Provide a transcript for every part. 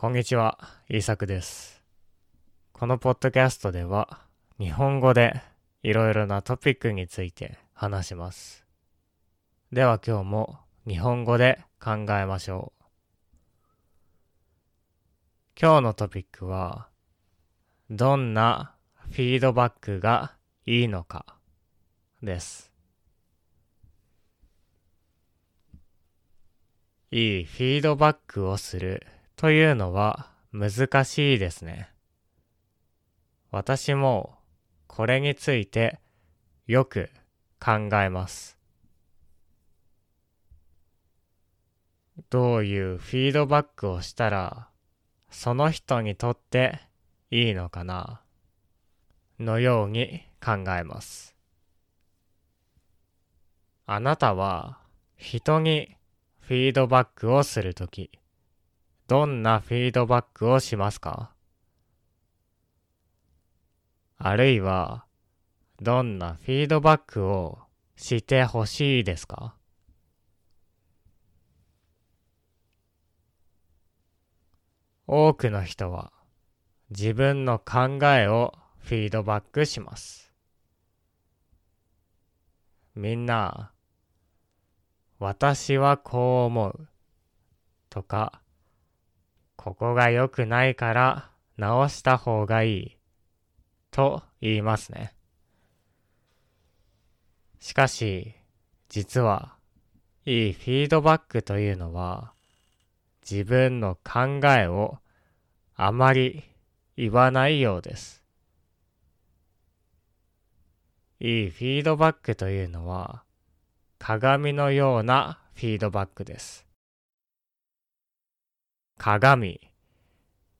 こんにちは、イサクです。このポッドキャストでは日本語でいろいろなトピックについて話します。では今日も日本語で考えましょう。今日のトピックはどんなフィードバックがいいのかです。いいフィードバックをするというのは難しいですね。私もこれについてよく考えます。どういうフィードバックをしたらその人にとっていいのかなのように考えます。あなたは人にフィードバックをするとき、どんなフィードバックをしますか？あるいは、どんなフィードバックをしてほしいですか？多くの人は自分の考えをフィードバックします。みんな、私はこう思うとか、ここが良くないから直した方がいいと言いますね。しかし、実はいいフィードバックというのは自分の考えをあまり言わないようです。いいフィードバックというのは鏡のようなフィードバックです。鏡、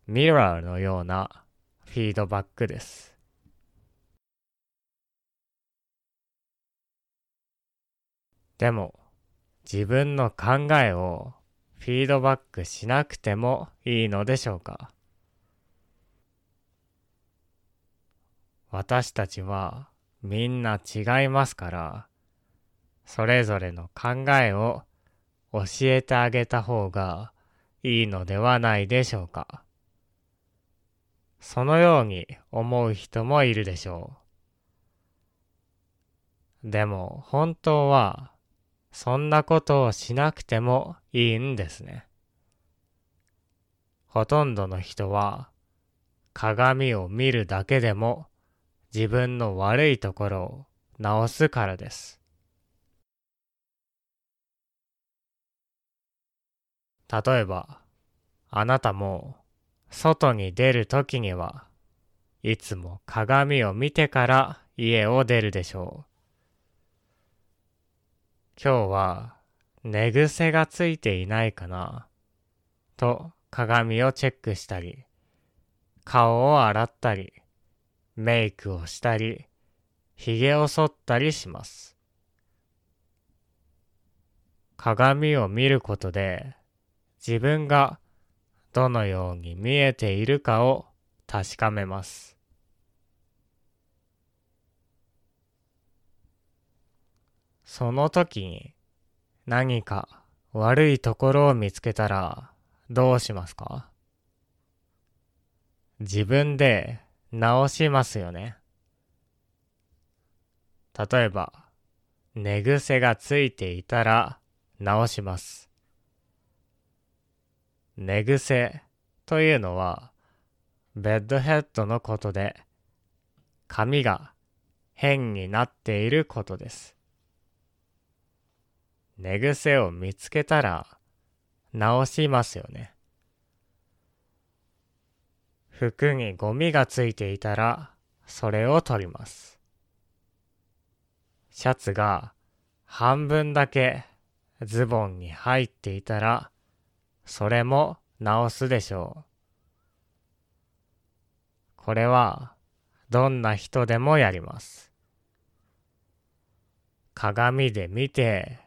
ミラーのようなフィードバックです。でも、自分の考えをフィードバックしなくてもいいのでしょうか？私たちはみんな違いますから、それぞれの考えを教えてあげた方がいいのではないでしょうか。そのように思う人もいるでしょう。でも本当はそんなことをしなくてもいいんですね。ほとんどの人は鏡を見るだけでも自分の悪いところを直すからです。例えば、あなたも外に出るときにはいつも鏡を見てから家を出るでしょう。今日は寝癖がついていないかなと鏡をチェックしたり、顔を洗ったり、メイクをしたり、ひげを剃ったりします。鏡を見ることで自分がどのように見えているかを確かめます。その時に何か悪いところを見つけたらどうしますか？自分で直しますよね。例えば、寝癖がついていたら直します。寝癖というのはベッドヘッドのことで、髪が変になっていることです。寝癖を見つけたら直しますよね。服にゴミがついていたらそれを取ります。シャツが半分だけズボンに入っていたらそれも直すでしょう。これはどんな人でもやります。鏡で見て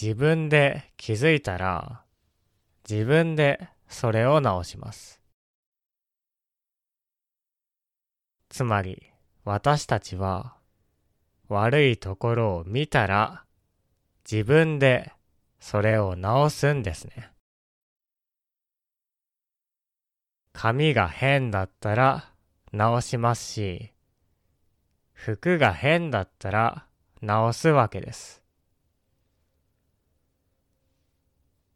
自分で気づいたら自分でそれを直します。つまり私たちは悪いところを見たら自分でそれを直すんですね。髪が変だったら直しますし、服が変だったら直すわけです。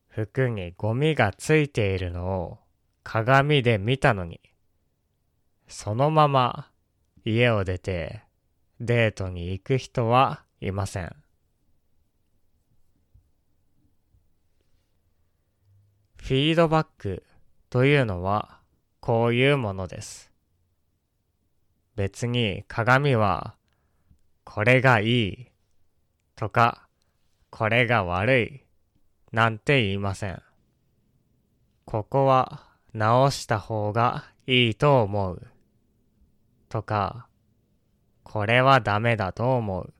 服にゴミがついているのを鏡で見たのに、そのまま家を出てデートに行く人はいません。フィードバックというのはこういうものです。別に鏡はこれがいいとかこれが悪いなんて言いません。ここは直した方がいいと思うとかこれはダメだと思う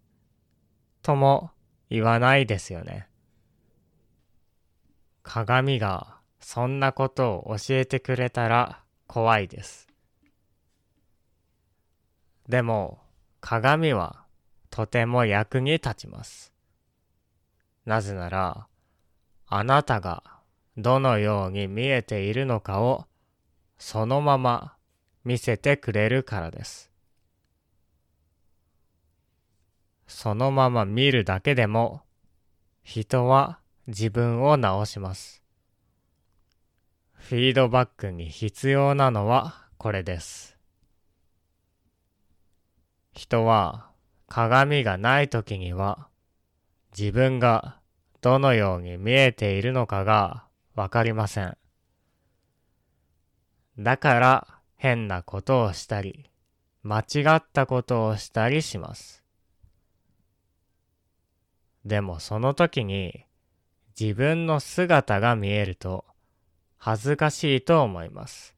とも言わないですよね。鏡がそんなことを教えてくれたら怖いです。でも鏡はとても役に立ちます。なぜならあなたがどのように見えているのかをそのまま見せてくれるからです。そのまま見るだけでも人は自分を直します。フィードバックに必要なのはこれです。人は鏡がないときには自分がどのように見えているのかがわかりません。だから変なことをしたり、間違ったことをしたりします。でもその時に自分の姿が見えると恥ずかしいと思います。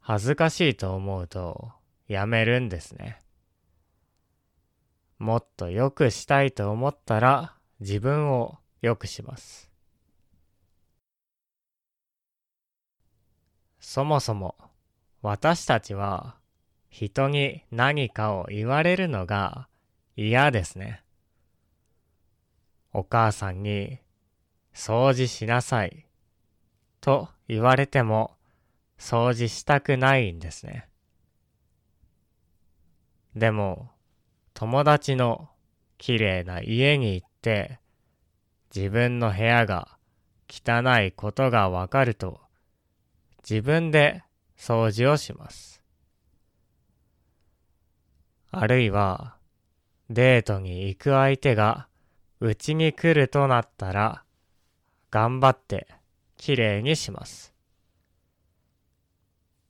恥ずかしいと思うとやめるんですね。もっと良くしたいと思ったら自分を良くします。そもそも私たちは人に何かを言われるのが嫌ですね。お母さんに掃除しなさいと言われても掃除したくないんですね。でも友達のきれいな家に行って自分の部屋が汚いことがわかると自分で掃除をします。あるいはデートに行く相手がうちに来るとなったら頑張ってきれいにします。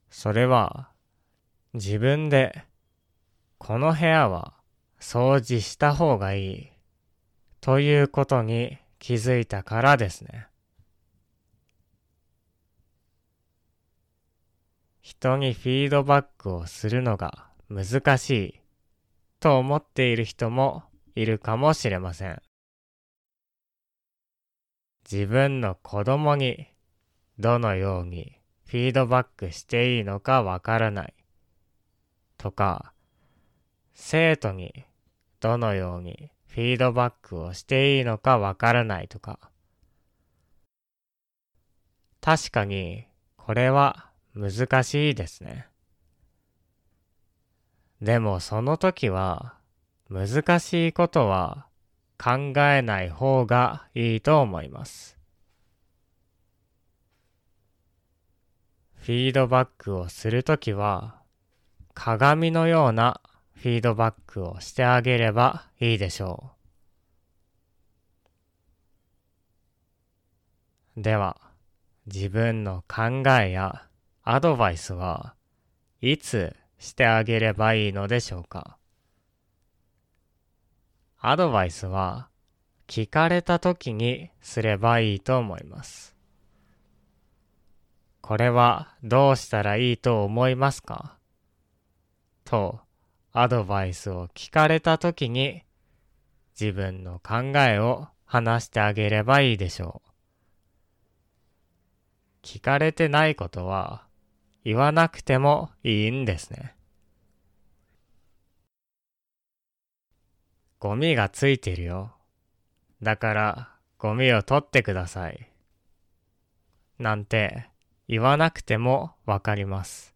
それは自分でこの部屋は掃除した方がいいということに気づいたからですね。人にフィードバックをするのが難しいと思っている人もいるかもしれません。自分の子供にどのようにフィードバックしていいのかわからないとか、生徒にどのようにフィードバックをしていいのかわからないとか。確かにこれは難しいですね。でもその時は難しいことは考えない方がいいと思います。フィードバックをするときは鏡のようなフィードバックをしてあげればいいでしょう。では、自分の考えやアドバイスはいつしてあげればいいのでしょうか。アドバイスは聞かれた時にすればいいと思います。これはどうしたらいいと思いますか？とアドバイスを聞かれたときに自分の考えを話してあげればいいでしょう。聞かれてないことは言わなくてもいいんですね。ゴミがついてるよ。だからゴミを取ってください。なんて言わなくてもわかります。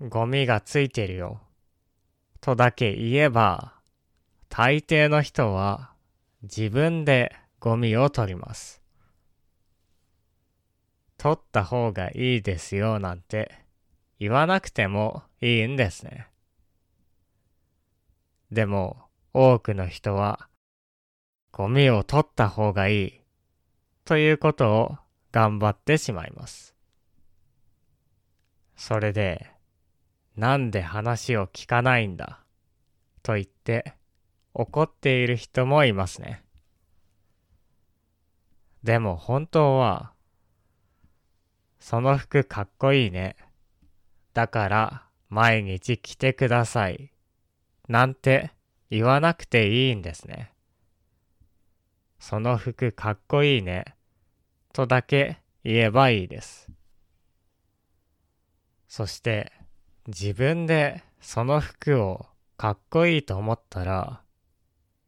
ゴミがついてるよとだけ言えば、大抵の人は自分でゴミを取ります。取った方がいいですよなんて言わなくてもいいんですね。でも多くの人はゴミを取った方がいいということを頑張ってしまいます。それで、なんで話を聞かないんだと言って怒っている人もいますね。でも本当は、その服かっこいいね。だから毎日着てください。なんて言わなくていいんですね。その服かっこいいね。とだけ言えばいいです。そして自分でその服をかっこいいと思ったら、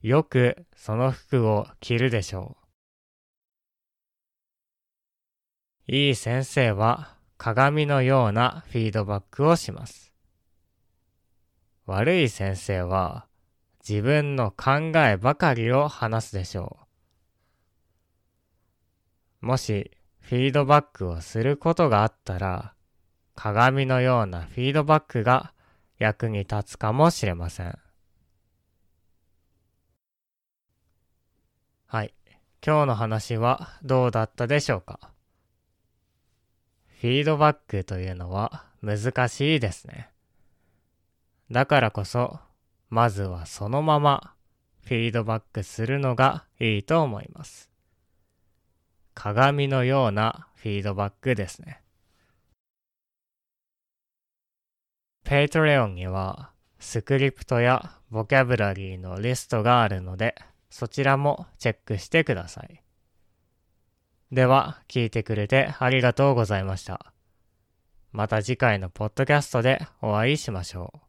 よくその服を着るでしょう。いい先生は鏡のようなフィードバックをします。悪い先生は自分の考えばかりを話すでしょう。もしフィードバックをすることがあったら、鏡のようなフィードバックが役に立つかもしれません。はい、今日の話はどうだったでしょうか。フィードバックというのは難しいですね。だからこそ、まずはそのままフィードバックするのがいいと思います。鏡のようなフィードバックですね。Patreon にはスクリプトやボキャブラリーのリストがあるので、そちらもチェックしてください。では、聞いてくれてありがとうございました。また次回のポッドキャストでお会いしましょう。